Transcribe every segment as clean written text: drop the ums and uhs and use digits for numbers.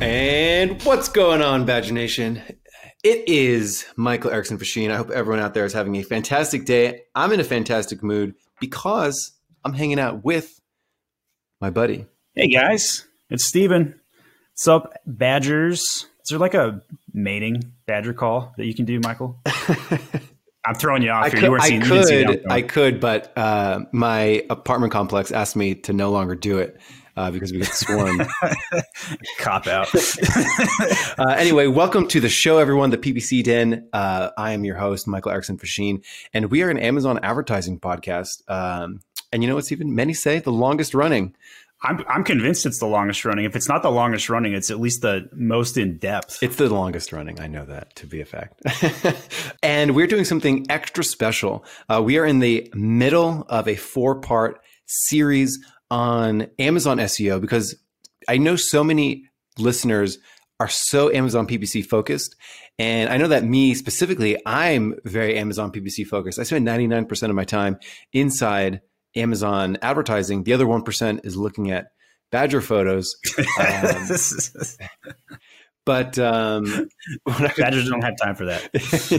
And what's going on, Badger Nation? It is Michael Erickson Facchin. I hope everyone out there is having a fantastic day. I'm in a fantastic mood because I'm hanging out with my buddy. Hey, guys. It's Steven. What's up, Badgers? Is there like a mating Badger call that you can do, Michael? I'm throwing you off. I could, but my apartment complex asked me to no longer do it because we get swarmed. Cop out. Anyway, welcome to the show, everyone, the PPC Den. I am your host, Michael Erickson Facchin, and we are an Amazon advertising podcast. And you know what, Steven? Many say the longest running. I'm convinced it's the longest running. If it's not the longest running, it's at least the most in depth. It's the longest running. I know that to be a fact. And we're doing something extra special. We are in the middle of a 4-part series on Amazon SEO because I know so many listeners are so Amazon PPC focused. And I know that me specifically, I'm very Amazon PPC focused. I spend 99% of my time inside Amazon advertising. The other 1% is looking at Badger photos. Badgers don't have time for that.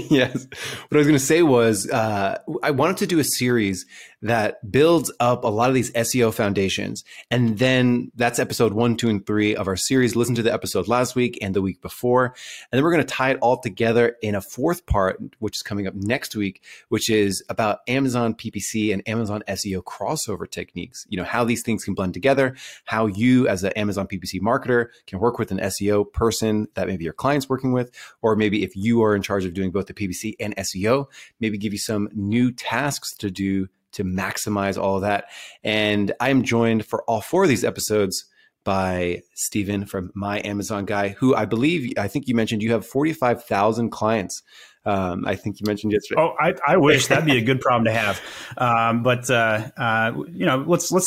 Yes. What I was going to say was I wanted to do a series that builds up a lot of these SEO foundations. And then that's episode 1, 2, and 3 of our series. Listen to the episode last week and the week before. And then we're going to tie it all together in a 4th part, which is coming up next week, which is about Amazon PPC and Amazon SEO crossover techniques. You know, how these things can blend together, how you as an Amazon PPC marketer can work with an SEO person that maybe your client's working with, or maybe if you are in charge of doing both the PPC and SEO, maybe give you some new tasks to do to maximize all of that. And I'm joined for all 4 of these episodes by Steven from My Amazon Guy, who I think you mentioned you have 45,000 clients. I think you mentioned yesterday. Oh, I wish. That'd be a good problem to have. Let's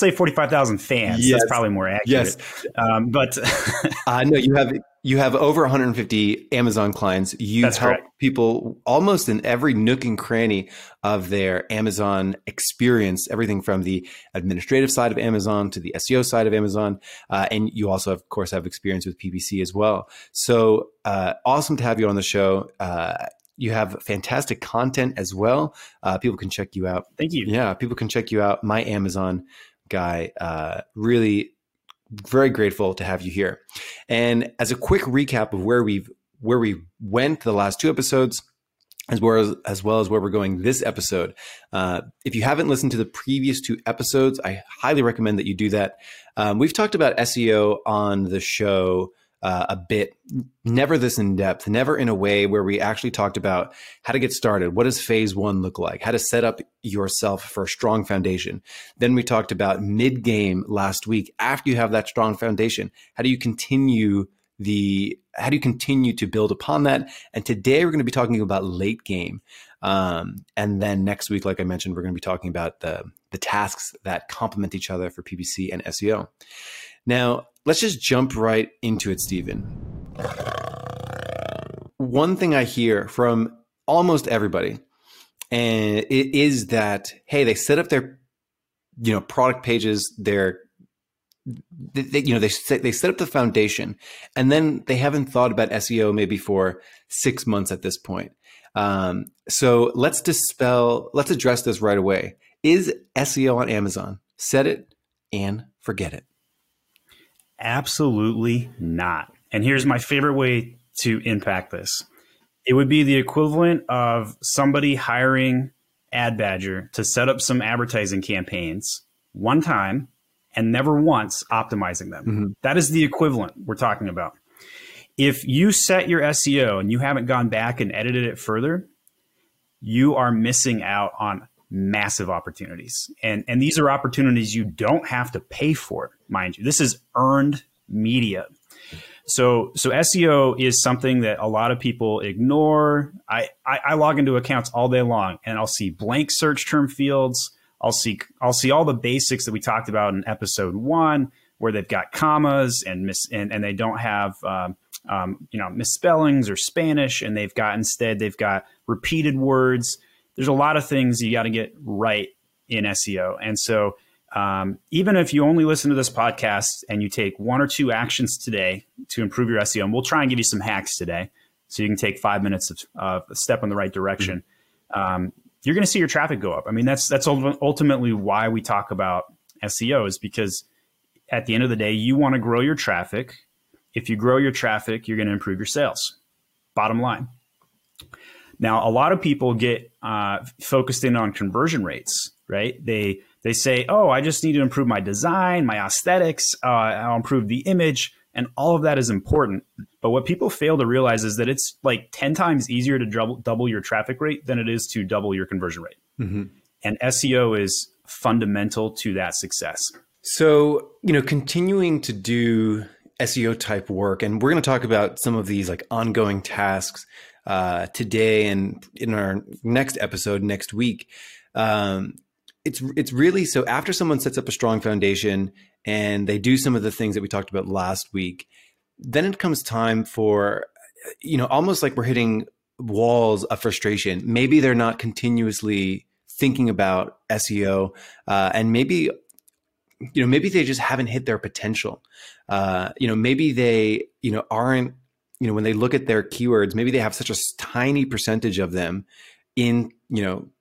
say 45,000 fans. Yes. That's probably more accurate. Yes. No, you have over 150 Amazon clients. That's correct. People almost in every nook and cranny of their Amazon experience, everything from the administrative side of Amazon to the SEO side of Amazon. And you also, of course, have experience with PPC as well. So awesome to have you on the show. You have fantastic content as well. People can check you out. Thank you. Yeah, people can check you out. My Amazon Guy. Really very grateful to have you here. And as a quick recap of where we went the last 2 episodes, as well as where we're going this episode. If you haven't listened to the previous 2 episodes, I highly recommend that you do that. We've talked about SEO on the show a bit, never this in depth, never in a way where we actually talked about how to get started. What does phase 1 look like? How to set up yourself for a strong foundation. Then we talked about mid-game last week. After you have that strong foundation, how do you continue to build upon that? And today we're going to be talking about late game. And then next week, like I mentioned, we're going to be talking about the tasks that complement each other for PPC and SEO. Now, let's just jump right into it, Steven. One thing I hear from almost everybody and it is that, hey, they set up their, product pages, they set up the foundation and then they haven't thought about SEO maybe for 6 months at this point. So let's address this right away. Is SEO on Amazon? Set it and forget it. Absolutely not. And here's my favorite way to impact this. It would be the equivalent of somebody hiring Ad Badger to set up some advertising campaigns one time and never once optimizing them. Mm-hmm. That is the equivalent we're talking about. If you set your SEO and you haven't gone back and edited it further, you are missing out on massive opportunities. And these are opportunities you don't have to pay for, mind you. This is earned media. So SEO is something that a lot of people ignore. I log into accounts all day long and I'll see blank search term fields. I'll see all the basics that we talked about in episode 1, where they've got commas and they don't have misspellings or Spanish, and they've got repeated words. There's a lot of things you got to get right in SEO. And so even if you only listen to this podcast and you take 1 or 2 actions today to improve your SEO, and we'll try and give you some hacks today so you can take 5 minutes of a step in the right direction, you're going to see your traffic go up. I mean, that's ultimately why we talk about SEO, is because at the end of the day, you want to grow your traffic. If you grow your traffic, you're going to improve your sales. Bottom line. Now, a lot of people get focused in on conversion rates, right? They say, oh, I just need to improve my design, my aesthetics, I'll improve the image, and all of that is important. But what people fail to realize is that it's like 10 times easier to double your traffic rate than it is to double your conversion rate. Mm-hmm. And SEO is fundamental to that success. So, continuing to do SEO type work, and we're going to talk about some of these like ongoing tasks today and in our next episode next week. It's really, so after someone sets up a strong foundation and they do some of the things that we talked about last week, then it comes time for, almost like we're hitting walls of frustration. Maybe they're not continuously thinking about SEO, and maybe, maybe they just haven't hit their potential. Maybe they, aren't, when they look at their keywords, maybe they have such a tiny percentage of them in,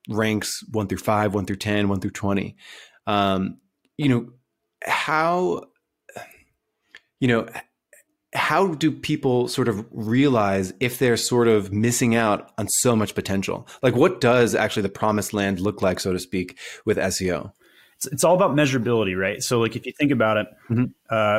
ranks 1 through 5, 1 through 10, 1 through 20. How do people sort of realize if they're sort of missing out on so much potential? Like, what does actually the promised land look like, so to speak, with SEO? It's all about measurability, right? So, like, if you think about it,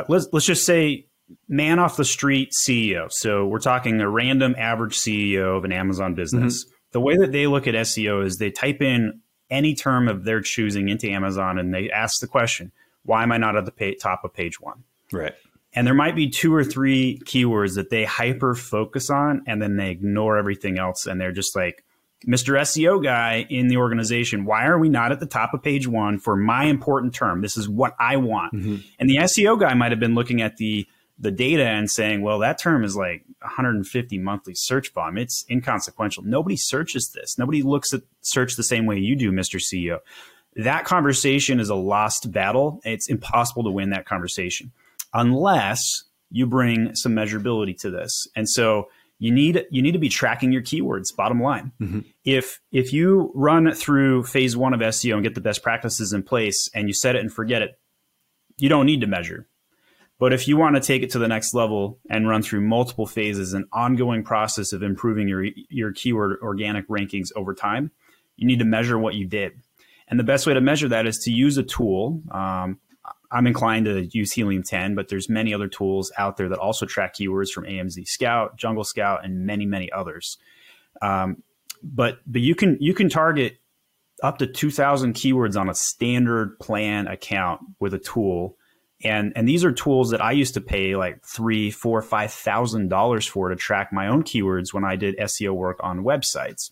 let's just say man off the street CEO. So we're talking a random average CEO of an Amazon business. Mm-hmm. The way that they look at SEO is they type in any term of their choosing into Amazon and they ask the question, why am I not at the top of page 1? Right. And there might be 2 or 3 keywords that they hyper focus on, and then they ignore everything else. And they're just like, Mr. SEO guy in the organization, why are we not at the top of page 1 for my important term? This is what I want. Mm-hmm. And the SEO guy might have been looking at the data and saying, well, that term is like 150 monthly search volume. It's inconsequential. Nobody searches this. Nobody looks at search the same way you do, Mr. CEO. That conversation is a lost battle. It's impossible to win that conversation unless you bring some measurability to this. And so you need to be tracking your keywords, bottom line. Mm-hmm. If you run through phase 1 of SEO and get the best practices in place and you set it and forget it, you don't need to measure. But if you want to take it to the next level and run through multiple phases, an ongoing process of improving your keyword organic rankings over time, you need to measure what you did. And the best way to measure that is to use a tool. I'm inclined to use Helium 10, but there's many other tools out there that also track keywords, from AMZ Scout, Jungle Scout, and many, many others. But you can target up to 2,000 keywords on a standard plan account with a tool. And these are tools that I used to pay like $3,000, $4,000, $5,000 for, to track my own keywords when I did SEO work on websites.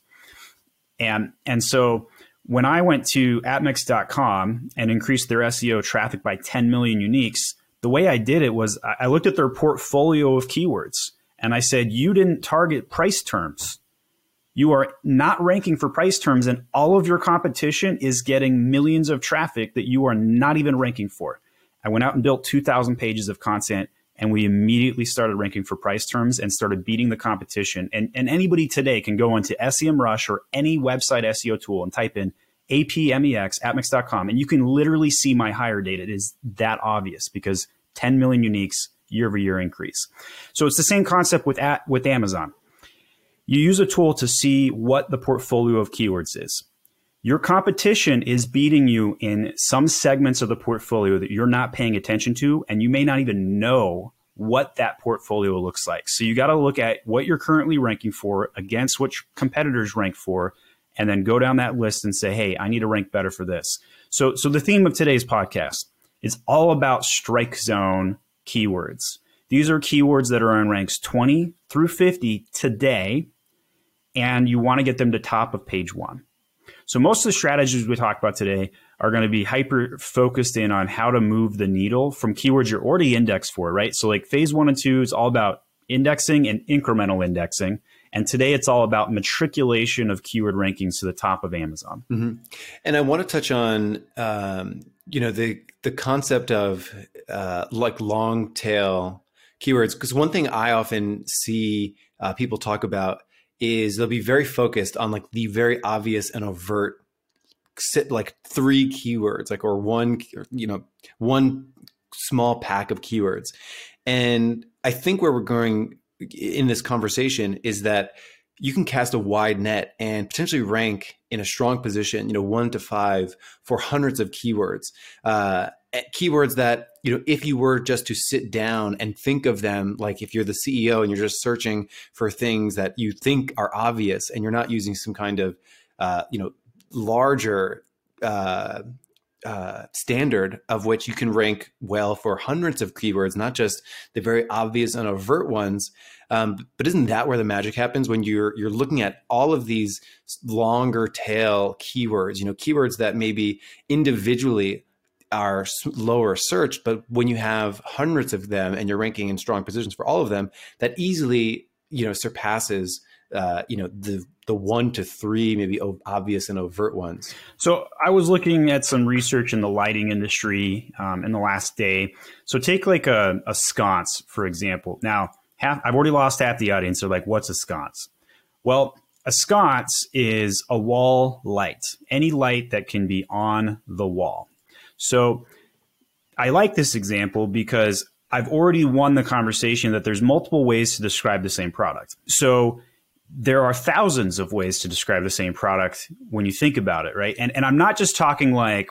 And so when I went to Atmix.com and increased their SEO traffic by 10 million uniques, the way I did it was I looked at their portfolio of keywords and I said, you didn't target price terms. You are not ranking for price terms, and all of your competition is getting millions of traffic that you are not even ranking for. I went out and built 2,000 pages of content, and we immediately started ranking for price terms and started beating the competition. And anybody today can go into SEMrush or any website SEO tool and type in APMEX, Atmix.com, and you can literally see my hire data. It is that obvious, because 10 million uniques year-over-year increase. So it's the same concept with Amazon. You use a tool to see what the portfolio of keywords is. Your competition is beating you in some segments of the portfolio that you're not paying attention to, and you may not even know what that portfolio looks like. So you got to look at what you're currently ranking for against what your competitors rank for, and then go down that list and say, hey, I need to rank better for this. So the theme of today's podcast is all about strike zone keywords. These are keywords that are in ranks 20 through 50 today, and you want to get them to top of page one. So most of the strategies we talk about today are going to be hyper focused in on how to move the needle from keywords you're already indexed for, right? So like phase one and two is all about indexing and incremental indexing. And today it's all about matriculation of keyword rankings to the top of Amazon. Mm-hmm. And I want to touch on, you know, the concept of like long tail keywords, because one thing I often see people talk about is they'll be very focused on like the very obvious and overt, like three keywords, like, or one, you know, one small pack of keywords. And I think where we're going in this conversation is that you can cast a wide net and potentially rank in a strong position, you know, 1 to 5 for hundreds of keywords, keywords that, you know, if you were just to sit down and think of them, like if you're the CEO and you're just searching for things that you think are obvious and you're not using some kind of, you know, larger standard of which you can rank well for hundreds of keywords, not just the very obvious and overt ones. But isn't that where the magic happens, when you're looking at all of these longer tail keywords, you know, keywords that maybe individually are lower searched, but when you have hundreds of them and you're ranking in strong positions for all of them, that easily, you know, surpasses, you know, the 1 to 3, maybe obvious and overt ones. So I was looking at some research in the lighting industry in the last day. So take like a sconce, for example. Now, I've already lost half the audience. They're like, what's a sconce? Well, a sconce is a wall light, any light that can be on the wall. So I like this example because I've already won the conversation that there's multiple ways to describe the same product. So there are thousands of ways to describe the same product when you think about it, right? And I'm not just talking like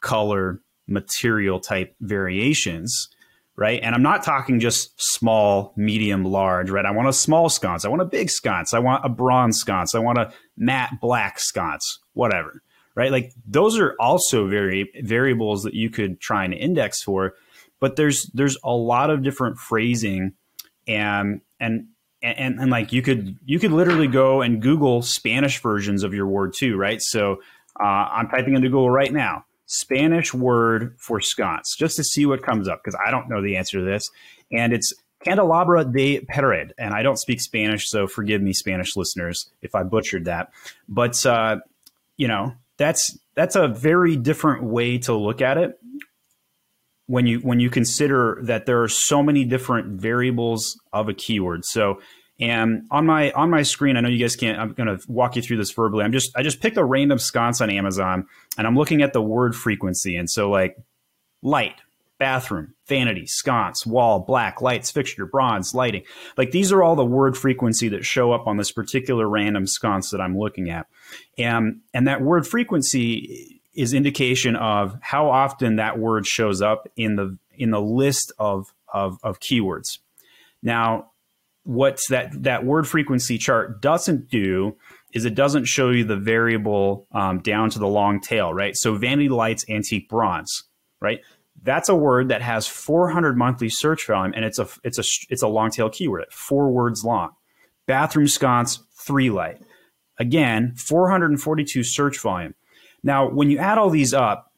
color, material type variations, right? And I'm not talking just small, medium, large, right? I want a small sconce. I want a big sconce. I want a bronze sconce. I want a matte black sconce, whatever, right? Like those are also variables that you could try and index for, but there's a lot of different phrasing and like you could literally go and Google Spanish versions of your word too, right? So I'm typing into Google right now, Spanish word for sconce, just to see what comes up, because I don't know the answer to this. And it's candelabra de pared. And I don't speak Spanish, so forgive me, Spanish listeners, if I butchered that. But, you know, that's a very different way to look at it when you consider that there are so many different variables of a keyword. So, and on my screen, I know you guys can't, I'm going to walk you through this verbally. I just picked a random sconce on Amazon and I'm looking at the word frequency. And so like light, bathroom, vanity, sconce, wall, black, lights, fixture, bronze, lighting. Like these are all the word frequency that show up on this particular random sconce that I'm looking at. And that word frequency is indication of how often that word shows up in the list of keywords. Now, what's that word frequency chart doesn't do is it doesn't show you the variable down to the long tail, right? So vanity lights, antique bronze, right? That's a word that has 400 monthly search volume, and it's a long tail keyword, 4 words long. Bathroom sconce, 3 light. Again, 442 search volume. Now, when you add all these up,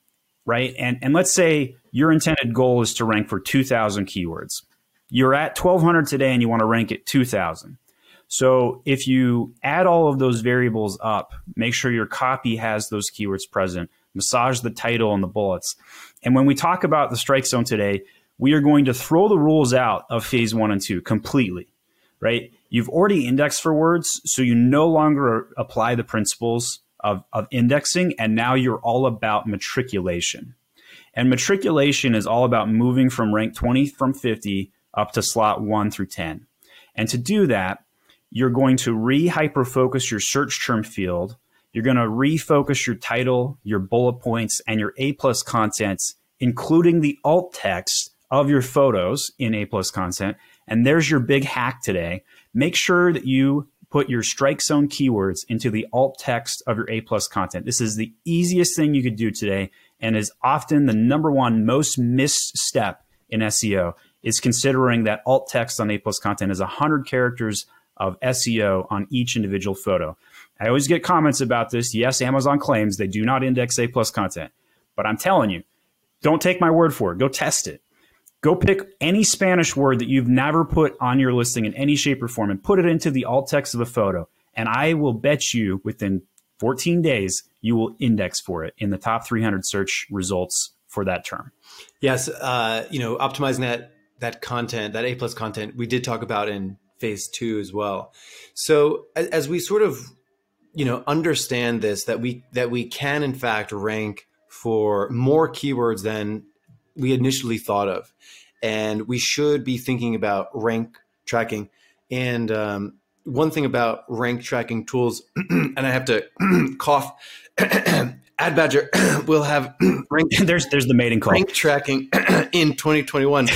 right, and let's say your intended goal is to rank for 2,000 keywords. You're at 1,200 today and you want to rank at 2,000. So if you add all of those variables up, make sure your copy has those keywords present, massage the title and the bullets. And when we talk about the strike zone today, we are going to throw the rules out of phase 1 and 2 completely, right? You've already indexed for words, so you no longer apply the principles of indexing, and now you're all about matriculation. And matriculation is all about moving from rank 20 from 50 up to slot 1 through 10. And to do that, you're going to hyper-focus your search term field. You're going to refocus your title, your bullet points, and your A+ contents, including the alt text of your photos in A+ content. And there's your big hack today. Make sure that you put your strike zone keywords into the alt text of your A+ content. This is the easiest thing you could do today and is often the #1 most missed step in SEO, is considering that alt text on A+ content is 100 characters of SEO on each individual photo. I always get comments about this. Yes, Amazon claims they do not index A+ content, but I'm telling you, don't take my word for it. Go test it. Go pick any Spanish word that you've never put on your listing in any shape or form and put it into the alt text of a photo. And I will bet you within 14 days, you will index for it in the top 300 search results for that term. Yes. You know, optimizing that content, that A+ content, we did talk about in phase 2 as well. So as we sort of, you know, understand this, that we can in fact rank for more keywords than we initially thought of, and we should be thinking about rank tracking. And one thing about rank tracking tools, and I have to cough. Ad Badger will have rank. There's the mating call. Rank tracking in 2021.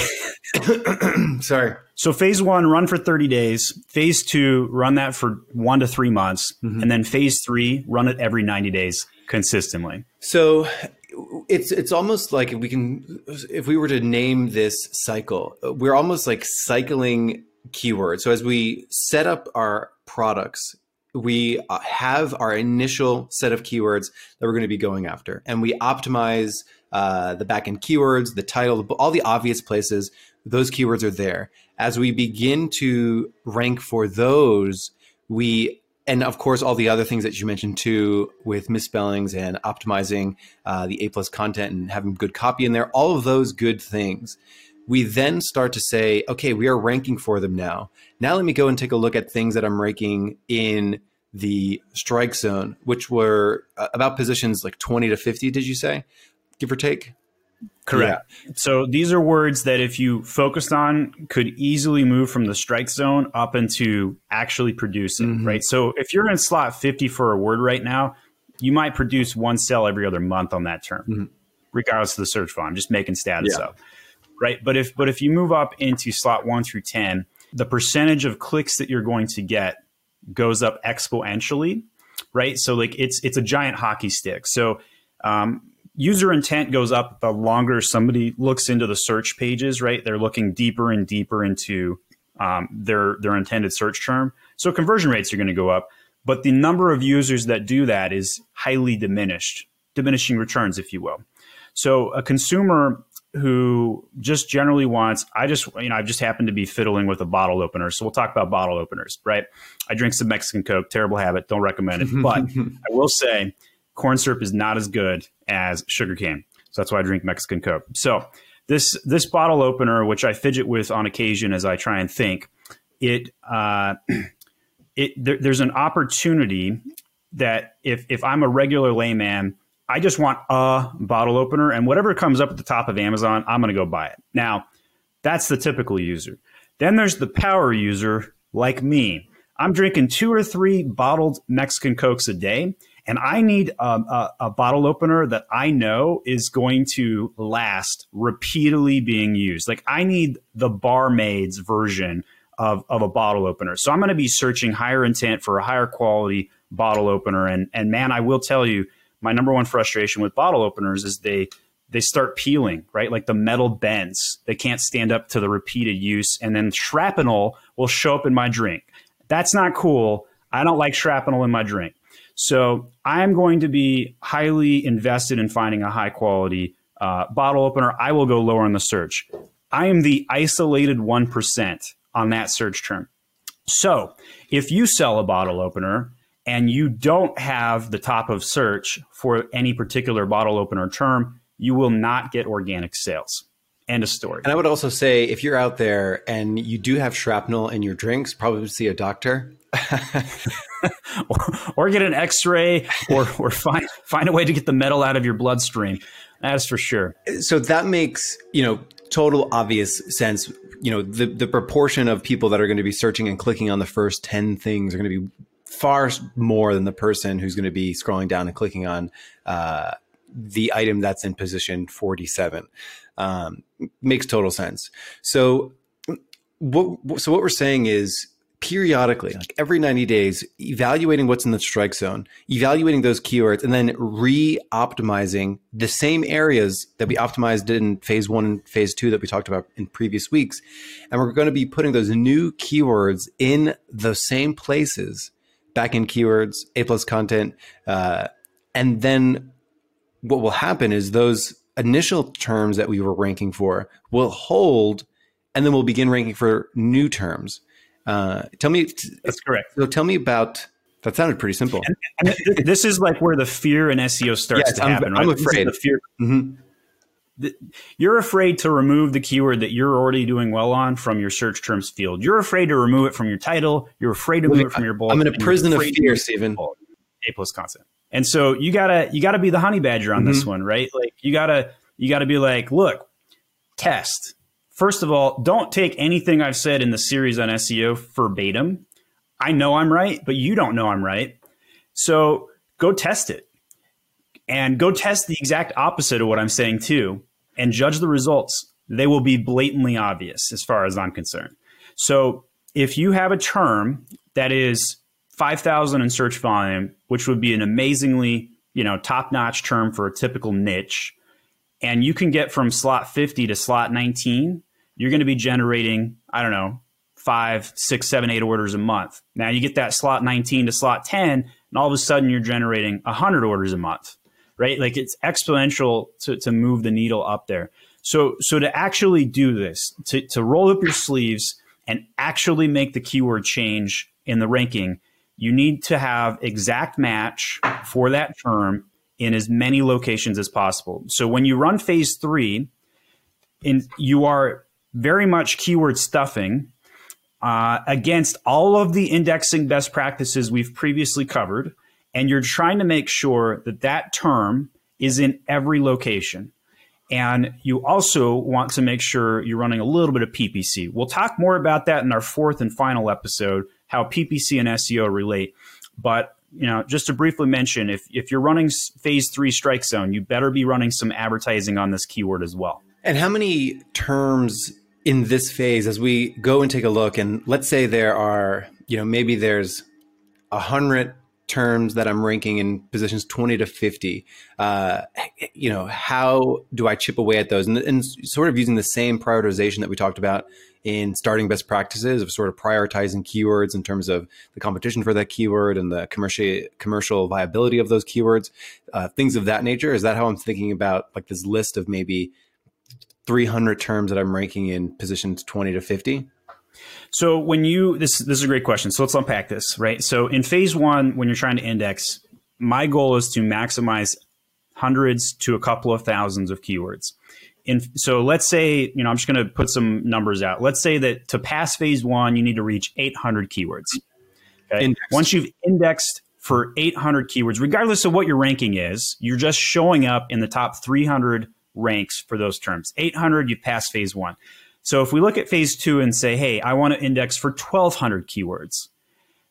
Sorry. So phase 1, run for 30 days. Phase 2, run that for 1 to 3 months. Mm-hmm. And then phase 3, run it every 90 days consistently. So it's almost like if we were to name this cycle, we're almost like cycling keywords. So as we set up our products, we have our initial set of keywords that we're going to be going after. And we optimize the backend keywords, the title, all the obvious places. Those keywords are there. As we begin to rank for those, and of course, all the other things that you mentioned too, with misspellings and optimizing the A+ content and having good copy in there, all of those good things. We then start to say, okay, we are ranking for them now. Now let me go and take a look at things that I'm ranking in the strike zone, which were about positions like 20 to 50, did you say? Give or take? Correct. Yeah. So these are words that if you focused on could easily move from the strike zone up into actually producing, mm-hmm. right? So if you're in slot 50 for a word right now, you might produce 1 sale every other month on that term, mm-hmm. regardless of the search volume. I'm just making status up. Right. But if you move up into slot 1 through 10, the percentage of clicks that you're going to get goes up exponentially. Right. So like it's a giant hockey stick. So user intent goes up the longer somebody looks into the search pages. Right. They're looking deeper and deeper into their intended search term. So conversion rates are going to go up. But the number of users that do that is highly diminished, diminishing returns, if you will. So a consumer who just generally wants, I just happen to be fiddling with a bottle opener. So we'll talk about bottle openers, right? I drink some Mexican Coke, terrible habit, don't recommend it. But I will say corn syrup is not as good as sugar cane. So that's why I drink Mexican Coke. So this bottle opener, which I fidget with on occasion as I try and think, there's an opportunity that if I'm a regular layman, I just want a bottle opener, and whatever comes up at the top of Amazon, I'm going to go buy it. Now, that's the typical user. Then there's the power user like me. I'm drinking 2 or 3 bottled Mexican Cokes a day, and I need a bottle opener that I know is going to last, repeatedly being used. Like I need the barmaid's version of a bottle opener. So I'm going to be searching higher intent for a higher quality bottle opener. And man, I will tell you, my #1 frustration with bottle openers is they start peeling, right? Like the metal bends. They can't stand up to the repeated use. And then shrapnel will show up in my drink. That's not cool. I don't like shrapnel in my drink. So I am going to be highly invested in finding a high quality bottle opener. I will go lower on the search. I am the isolated 1% on that search term. So if you sell a bottle opener, and you don't have the top of search for any particular bottle opener term, you will not get organic sales. End of story. And I would also say, if you're out there and you do have shrapnel in your drinks, probably see a doctor. or get an X-ray, or find a way to get the metal out of your bloodstream. That's for sure. So that makes, total obvious sense. you know, the proportion of people that are going to be searching and clicking on the first 10 things are going to be far more than the person who's going to be scrolling down and clicking on the item that's in position 47. Makes total sense. So what we're saying is, periodically, like every 90 days, evaluating what's in the strike zone, evaluating those keywords, and then re-optimizing the same areas that we optimized in phase 1 and phase 2 that we talked about in previous weeks. And we're going to be putting those new keywords in the same places, back-end keywords, A+ content. And then what will happen is those initial terms that we were ranking for will hold, and then we'll begin ranking for new terms. Tell me, that's correct. So tell me about that. Sounded pretty simple. And this is like where the fear in SEO starts to happen. Right? I'm afraid. The fear. You're afraid to remove the keyword that you're already doing well on from your search terms field. You're afraid to remove it from your title. You're afraid to remove it from your bullet. I'm in a prison of fear, Steven. A+ content. And so you gotta be the honey badger on this one, right? Like you gotta be like, look, test. First of all, don't take anything I've said in the series on SEO verbatim. I know I'm right, but you don't know I'm right. So go test it, and go test the exact opposite of what I'm saying too, and judge the results. They will be blatantly obvious as far as I'm concerned. So if you have a term that is 5,000 in search volume, which would be an amazingly, you know, top-notch term for a typical niche, and you can get from slot 50 to slot 19, you're going to be generating, I don't know, 5, 6, 7, 8 orders a month. Now you get that slot 19 to slot 10, and all of a sudden you're generating 100 orders a month, right? Like it's exponential to move the needle up there. So to actually do this, to roll up your sleeves and actually make the keyword change in the ranking, you need to have exact match for that term in as many locations as possible. So when you run phase 3, you are very much keyword stuffing against all of the indexing best practices we've previously covered, and you're trying to make sure that that term is in every location. And you also want to make sure you're running a little bit of PPC. We'll talk more about that in our 4th and final episode, how PPC and SEO relate. But you know, just to briefly mention, if you're running phase 3 strike zone, you better be running some advertising on this keyword as well. And how many terms in this phase, as we go and take a look, and let's say there are, you know, maybe there's 100 terms that I'm ranking in positions 20 to 50, you know, how do I chip away at those? And sort of using the same prioritization that we talked about in starting best practices, of sort of prioritizing keywords in terms of the competition for that keyword and the commercial viability of those keywords, things of that nature. Is that how I'm thinking about like this list of maybe 300 terms that I'm ranking in positions 20 to 50? So when you, this is a great question. So let's unpack this, right? So in phase 1, when you're trying to index, my goal is to maximize hundreds to a couple of thousands of keywords. And so let's say, you know, I'm just going to put some numbers out. Let's say that to pass phase 1, you need to reach 800 keywords. Okay? Once you've indexed for 800 keywords, regardless of what your ranking is, you're just showing up in the top 300 ranks for those terms. 800, you've passed phase 1. So if we look at phase 2 and say, hey, I want to index for 1,200 keywords,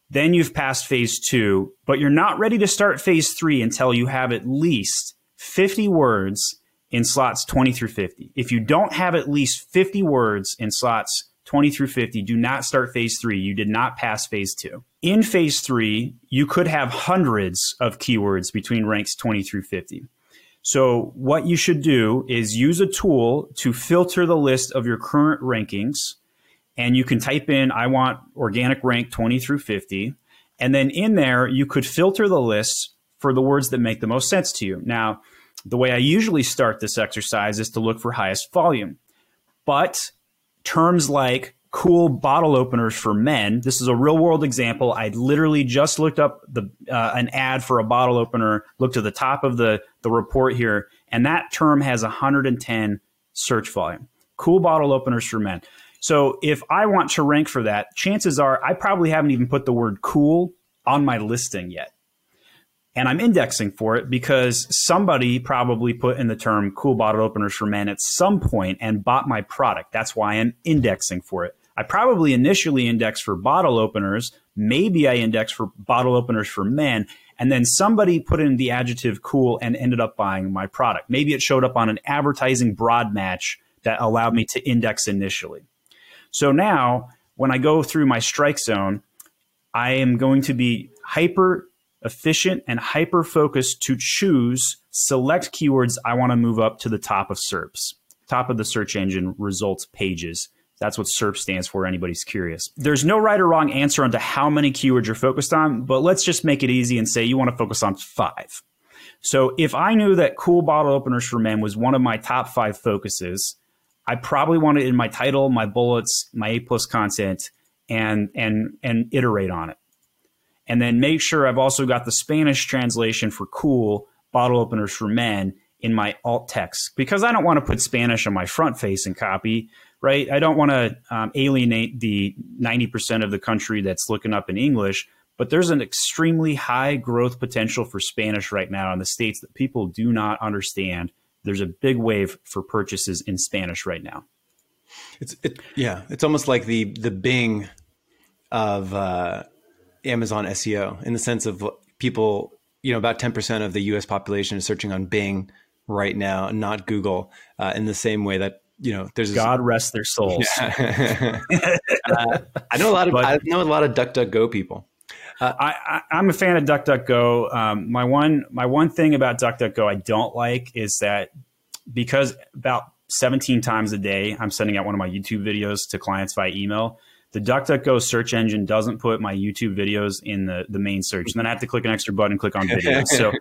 then you've passed phase 2, but you're not ready to start phase 3 until you have at least 50 words in slots 20 through 50. If you don't have at least 50 words in slots 20 through 50, do not start phase 3. You did not pass phase 2. In phase 3, you could have hundreds of keywords between ranks 20 through 50. So what you should do is use a tool to filter the list of your current rankings. And you can type in, I want organic rank 20 through 50. And then in there, you could filter the list for the words that make the most sense to you. Now, the way I usually start this exercise is to look for highest volume. But terms like cool bottle openers for men, this is a real world example. I literally just looked up an ad for a bottle opener, looked at the top of the report here, and that term has 110 search volume. Cool bottle openers for men. So if I want to rank for that, chances are I probably haven't even put the word cool on my listing yet. And I'm indexing for it because somebody probably put in the term cool bottle openers for men at some point and bought my product. That's why I'm indexing for it. I probably initially indexed for bottle openers. Maybe I indexed for bottle openers for men. And then somebody put in the adjective cool and ended up buying my product. Maybe it showed up on an advertising broad match that allowed me to index initially. So now when I go through my strike zone, I am going to be hyper efficient and hyper focused to choose select keywords I want to move up to the top of SERPs, top of the search engine results pages. That's what SERP stands for, anybody's curious. There's no right or wrong answer onto how many keywords you're focused on, but let's just make it easy and say you want to focus on 5. So if I knew that cool bottle openers for men was one of my top 5 focuses, I probably want it in my title, my bullets, my A+ content, and iterate on it. And then make sure I've also got the Spanish translation for cool bottle openers for men in my alt text, because I don't want to put Spanish on my front-facing copy, right? I don't want to alienate the 90% of the country that's looking up in English, but there's an extremely high growth potential for Spanish right now in the States that people do not understand. There's a big wave for purchases in Spanish right now. It's almost like the Bing of Amazon SEO, in the sense of people, you know, about 10% of the US population is searching on Bing right now, not Google, in the same way that, you know, there's God rest their souls. Yeah. I know a lot of DuckDuckGo people. I'm a fan of DuckDuckGo. My one thing about DuckDuckGo I don't like is that, because about 17 times a day I'm sending out one of my YouTube videos to clients via email, the DuckDuckGo search engine doesn't put my YouTube videos in the main search. And then I have to click an extra button and click on videos. So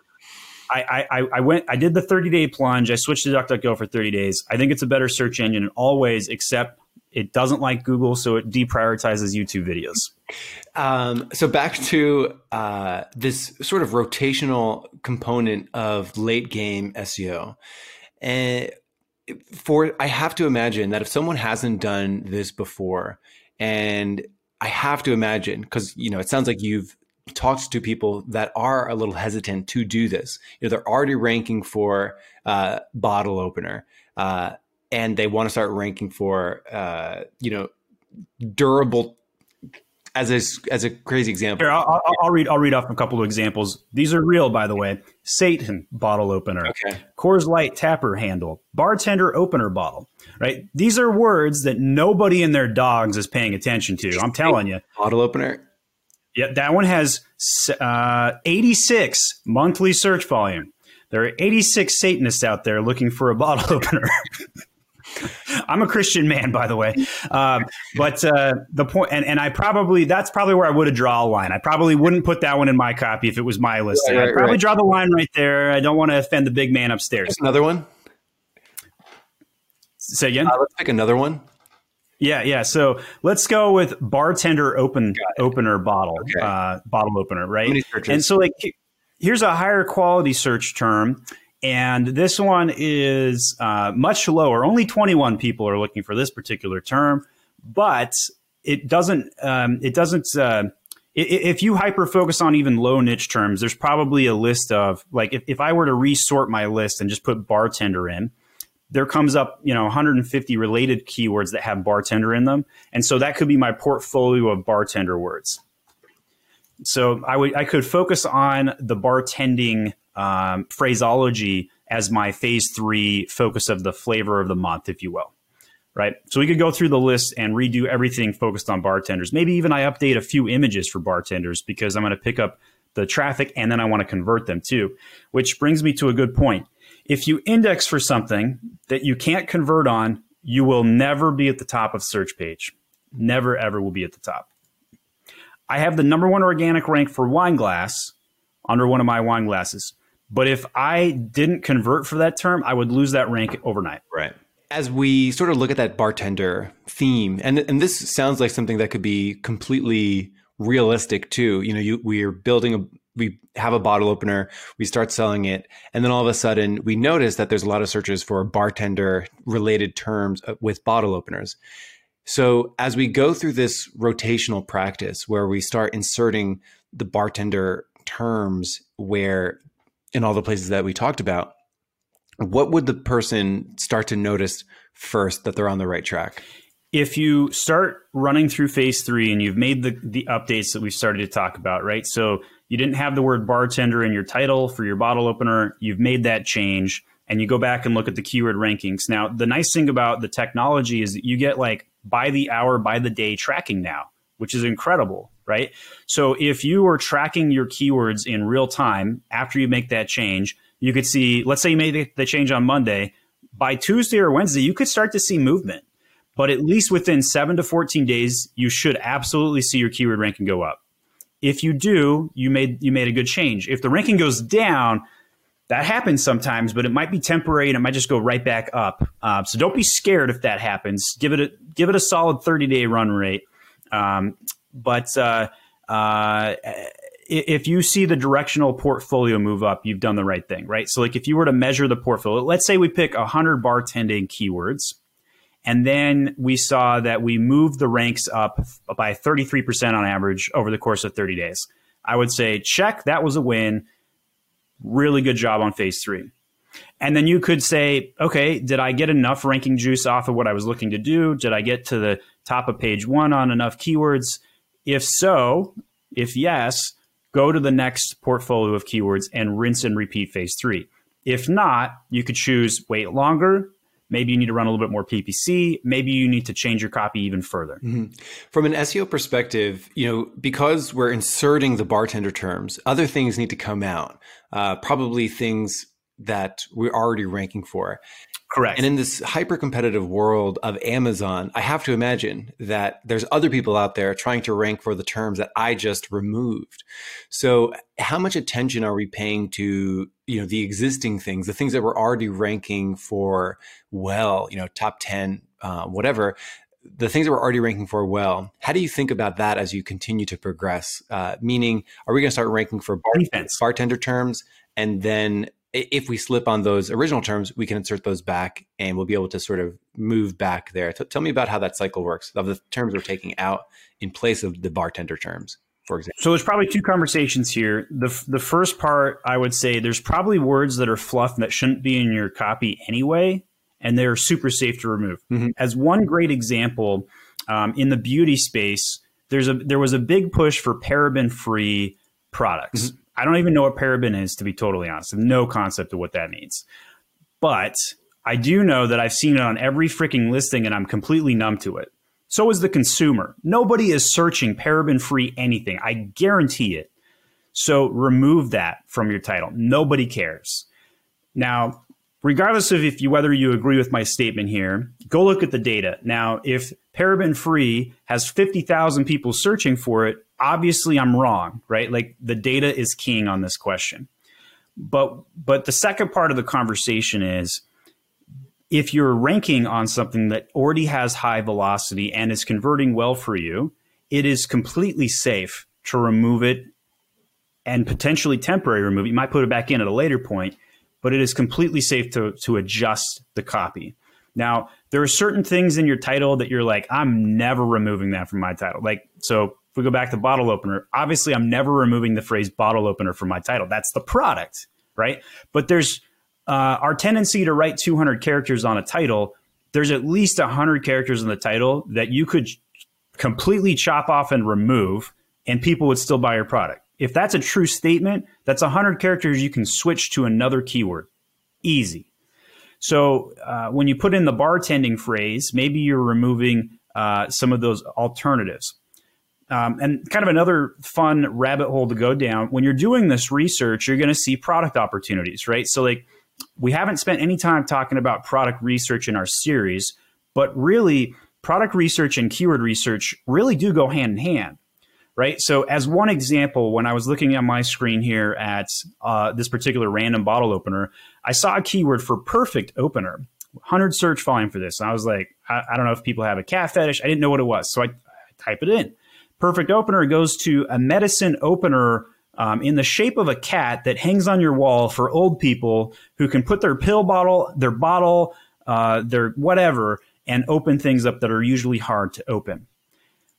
I did the 30-day plunge. I switched to DuckDuckGo for 30 days. I think it's a better search engine in all ways, except it doesn't like Google, so it deprioritizes YouTube videos. So back to this sort of rotational component of late game SEO. And I have to imagine that if someone hasn't done this before, and I have to imagine, because, you know, it sounds like you've talked to people that are a little hesitant to do this. You know, they're already ranking for bottle opener, and they want to start ranking for, you know, durable. As a crazy example, here, I'll read off a couple of examples. These are real, by the way. Satan bottle opener, okay. Coors Light tapper handle, bartender opener bottle. Right, these are words that nobody and their dogs is paying attention to. I'm telling you, bottle opener. Yeah, that one has 86 monthly search volume. There are 86 Satanists out there looking for a bottle opener. I'm a Christian man, by the way. But the point, and I probably, that's probably where I would have draw a line. I probably wouldn't put that one in my copy if it was my listing. Right, I'd probably draw the line right there. I don't want to offend the big man upstairs. There's another one. Say again. Let's pick another one. Yeah. So let's go with bartender opener bottle, okay. Bottle opener, right? And so, like, here's a higher quality search term. And this one is much lower. Only 21 people are looking for this particular term, but if you hyper focus on even low niche terms, there's probably a list of, like, if I were to resort my list and just put bartender in, there comes up, you know, 150 related keywords that have bartender in them. And so that could be my portfolio of bartender words. So I could focus on the bartending phraseology as my phase 3 focus of the flavor of the month, if you will, right? So we could go through the list and redo everything focused on bartenders. Maybe even I update a few images for bartenders, because I'm going to pick up the traffic and then I want to convert them too, which brings me to a good point. If you index for something that you can't convert on, you will never be at the top of search page. Never, ever will be at the top. I have the #1 organic rank for wine glass under one of my wine glasses. But if I didn't convert for that term, I would lose that rank overnight. Right. As we sort of look at that bartender theme, and this sounds like something that could be completely realistic too. You know, we have a bottle opener, we start selling it, and then all of a sudden we notice that there's a lot of searches for bartender related terms with bottle openers. So as we go through this rotational practice where we start inserting the bartender terms where, in all the places that we talked about, what would the person start to notice first that they're on the right track? If you start running through phase three and you've made the updates that we've started to talk about, right? So you didn't have the word bartender in your title for your bottle opener. You've made that change and you go back and look at the keyword rankings. Now, the nice thing about the technology is that you get like by the hour, by the day tracking now, which is incredible, right? So if you were tracking your keywords in real time after you make that change, you could see, let's say you made the change on Monday, by Tuesday or Wednesday, you could start to see movement. But at least within 7 to 14 days, you should absolutely see your keyword ranking go up. If you do, you made a good change. If the ranking goes down, that happens sometimes, but it might be temporary and it might just go right back up. So don't be scared if that happens. Give it a solid 30-day run rate. If you see the directional portfolio move up, you've done the right thing, right? So like if you were to measure the portfolio, let's say we pick 100 bartending keywords. And then we saw that we moved the ranks up by 33% on average over the course of 30 days. I would say, check, that was a win. Really good job on phase three. And then you could say, okay, did I get enough ranking juice off of what I was looking to do? Did I get to the top of page one on enough keywords? If so, if yes, go to the next portfolio of keywords and rinse and repeat phase three. If not, you could choose wait longer. Maybe you need to run a little bit more PPC. Maybe you need to change your copy even further. Mm-hmm. From an SEO perspective, you know, because we're inserting the bartender terms, other things need to come out, probably things that we're already ranking for. Correct. And in this hyper-competitive world of Amazon, I have to imagine that there's other people out there trying to rank for the terms that I just removed. So how much attention are we paying to, you know, the existing things, the things that we're already ranking for well, you know, top 10, whatever, the things that we're already ranking for well? How do you think about that as you continue to progress? Meaning, are we going to start ranking for bartender terms and then if we slip on those original terms, we can insert those back and we'll be able to sort of move back there. Tell me about how that cycle works of the terms we're taking out in place of the bartender terms, for example. So there's probably two conversations here. The first part, I would say there's probably words that are fluff that shouldn't be in your copy anyway, and they're super safe to remove. Mm-hmm. As one great example, in the beauty space, there was a big push for paraben-free products. Mm-hmm. I don't even know what paraben is, to be totally honest. I have no concept of what that means. But I do know that I've seen it on every freaking listing and I'm completely numb to it. So is the consumer. Nobody is searching paraben-free anything. I guarantee it. So remove that from your title. Nobody cares. Now, regardless of whether you agree with my statement here, go look at the data. Now, if paraben-free has 50,000 people searching for it, obviously, I'm wrong, right? Like the data is king on this question. But the second part of the conversation is if you're ranking on something that already has high velocity and is converting well for you, it is completely safe to remove it and potentially temporary remove it. You might put it back in at a later point, but it is completely safe to adjust the copy. Now, there are certain things in your title that you're like, I'm never removing that from my title. Like, so we go back to bottle opener. Obviously, I'm never removing the phrase bottle opener from my title. That's the product, right? But there's our tendency to write 200 characters on a title. There's at least 100 characters in the title that you could completely chop off and remove, and people would still buy your product. If that's a true statement, that's 100 characters you can switch to another keyword. Easy. So when you put in the bartending phrase, maybe you're removing some of those alternatives. And kind of another fun rabbit hole to go down. When you're doing this research, you're going to see product opportunities, right? So like we haven't spent any time talking about product research in our series, but really product research and keyword research really do go hand in hand, right? So as one example, when I was looking at my screen here at this particular random bottle opener, I saw a keyword for perfect opener, 100 search volume for this. And I was like, I don't know if people have a cat fetish. I didn't know what it was. So I type it in. Perfect opener goes to a medicine opener in the shape of a cat that hangs on your wall for old people who can put their pill bottle, their bottle, their whatever, and open things up that are usually hard to open.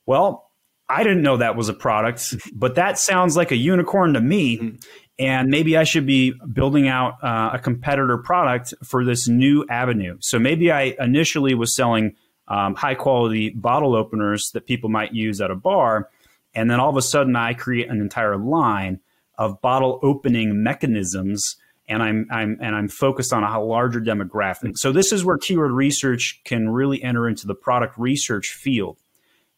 Well, I didn't know that was a product, but that sounds like a unicorn to me. And maybe I should be building out a competitor product for this new avenue. So maybe I initially was selling high quality bottle openers that people might use at a bar. And then all of a sudden I create an entire line of bottle opening mechanisms, and I'm focused on a larger demographic. So this is where keyword research can really enter into the product research field.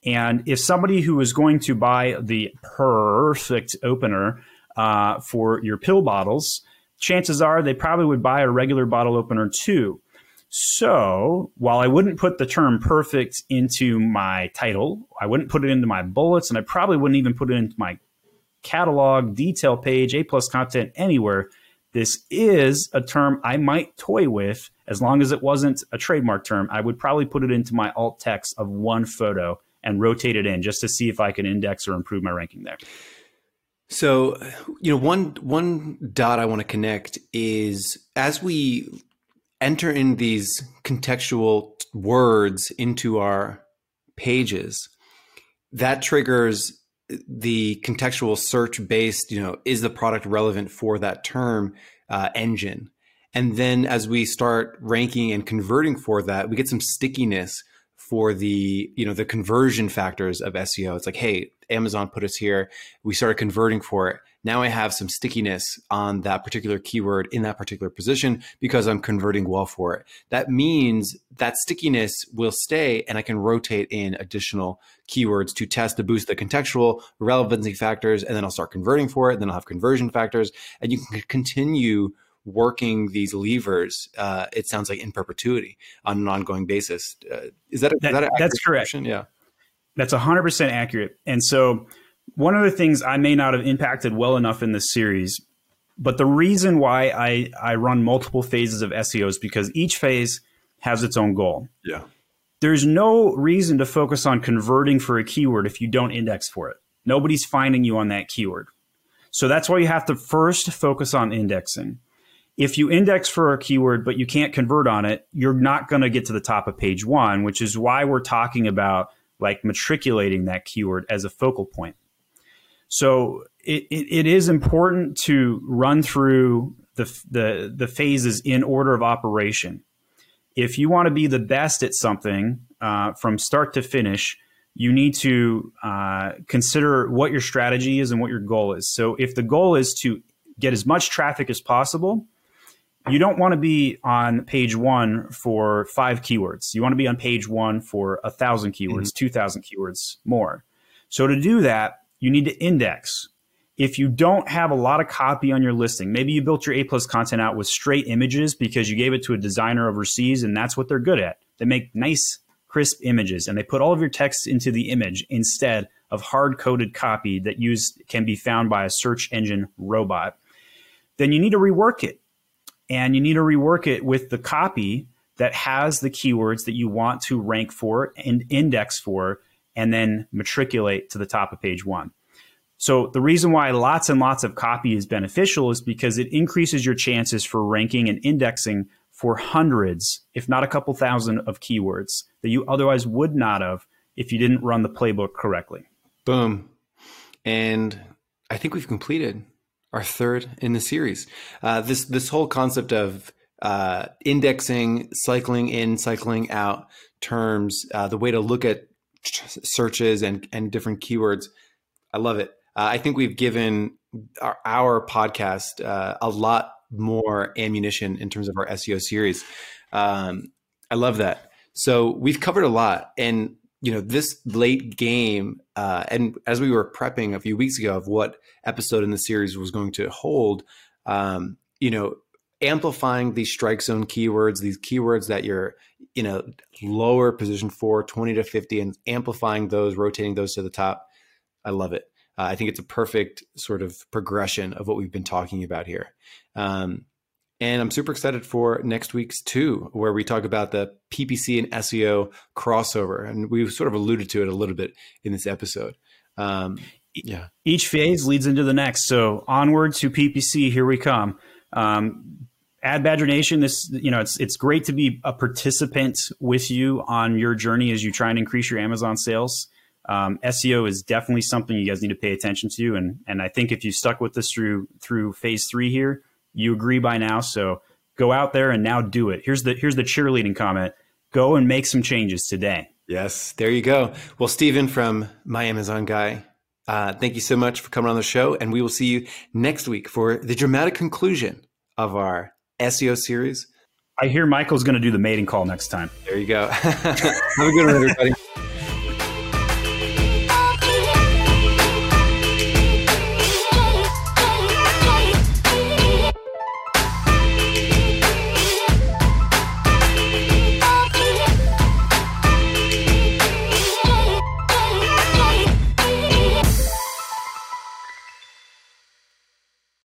And if somebody who is going to buy the perfect opener for your pill bottles, chances are they probably would buy a regular bottle opener too. So while I wouldn't put the term perfect into my title, I wouldn't put it into my bullets, and I probably wouldn't even put it into my catalog, detail page, A+ content anywhere, this is a term I might toy with. As long as it wasn't a trademark term, I would probably put it into my alt text of one photo and rotate it in just to see if I can index or improve my ranking there. So, you know, one dot I want to connect is, as we enter in these contextual words into our pages, that triggers the contextual search based, you know, is the product relevant for that term engine? And then as we start ranking and converting for that, we get some stickiness for the, you know, the conversion factors of SEO. It's like, hey, Amazon put us here. We started converting for it. Now I have some stickiness on that particular keyword in that particular position because I'm converting well for it. That means that stickiness will stay, and I can rotate in additional keywords to test to boost the contextual relevancy factors. And then I'll start converting for it. Then I'll have conversion factors, and you can continue working these levers, it sounds like, in perpetuity on an ongoing basis. Is that that's correct? Question? Yeah, that's 100% accurate. And so one of the things I may not have impacted well enough in this series, but the reason why I run multiple phases of SEO is because each phase has its own goal. Yeah. There's no reason to focus on converting for a keyword if you don't index for it. Nobody's finding you on that keyword. So that's why you have to first focus on indexing. If you index for a keyword, but you can't convert on it, you're not going to get to the top of page one, which is why we're talking about like matriculating that keyword as a focal point. So it is important to run through the phases in order of operation. If you want to be the best at something from start to finish, you need to consider what your strategy is and what your goal is. So if the goal is to get as much traffic as possible, you don't want to be on page one for 5 keywords. You want to be on page one for 1,000 keywords, 2,000 keywords more. So to do that, you need to index. If you don't have a lot of copy on your listing, maybe you built your A+ content out with straight images because you gave it to a designer overseas, and that's what they're good at. They make nice, crisp images, and they put all of your text into the image instead of hard-coded copy that can be found by a search engine robot. Then you need to rework it. And you need to rework it with the copy that has the keywords that you want to rank for and index for, and then matriculate to the top of page one. So the reason why lots and lots of copy is beneficial is because it increases your chances for ranking and indexing for hundreds, if not a couple thousand, of keywords that you otherwise would not have if you didn't run the playbook correctly. Boom. And I think we've completed our third in the series. This whole concept of indexing, cycling in, cycling out terms, the way to look at searches and different keywords. I love it. I think we've given our podcast a lot more ammunition in terms of our SEO series. I love that. So we've covered a lot. And you know, this late game, and as we were prepping a few weeks ago of what episode in the series was going to hold, you know, amplifying these strike zone keywords, these keywords that you're, you know, lower position for 20 to 50 and amplifying those, rotating those to the top. I love it. I think it's a perfect sort of progression of what we've been talking about here. And I'm super excited for next week's too, where we talk about the PPC and SEO crossover. And we've sort of alluded to it a little bit in this episode. Yeah. Each phase leads into the next. So onward to PPC, here we come. Ad Badger Nation, this, you know, it's great to be a participant with you on your journey as you try and increase your Amazon sales. SEO is definitely something you guys need to pay attention to. And I think if you stuck with this through phase 3 here, you agree by now. So go out there and now do it. Here's the cheerleading comment. Go and make some changes today. Yes, there you go. Well, Steven from My Amazon Guy, thank you so much for coming on the show. And we will see you next week for the dramatic conclusion of our SEO series. I hear Michael's going to do the mating call next time. There you go. Have a good one, everybody.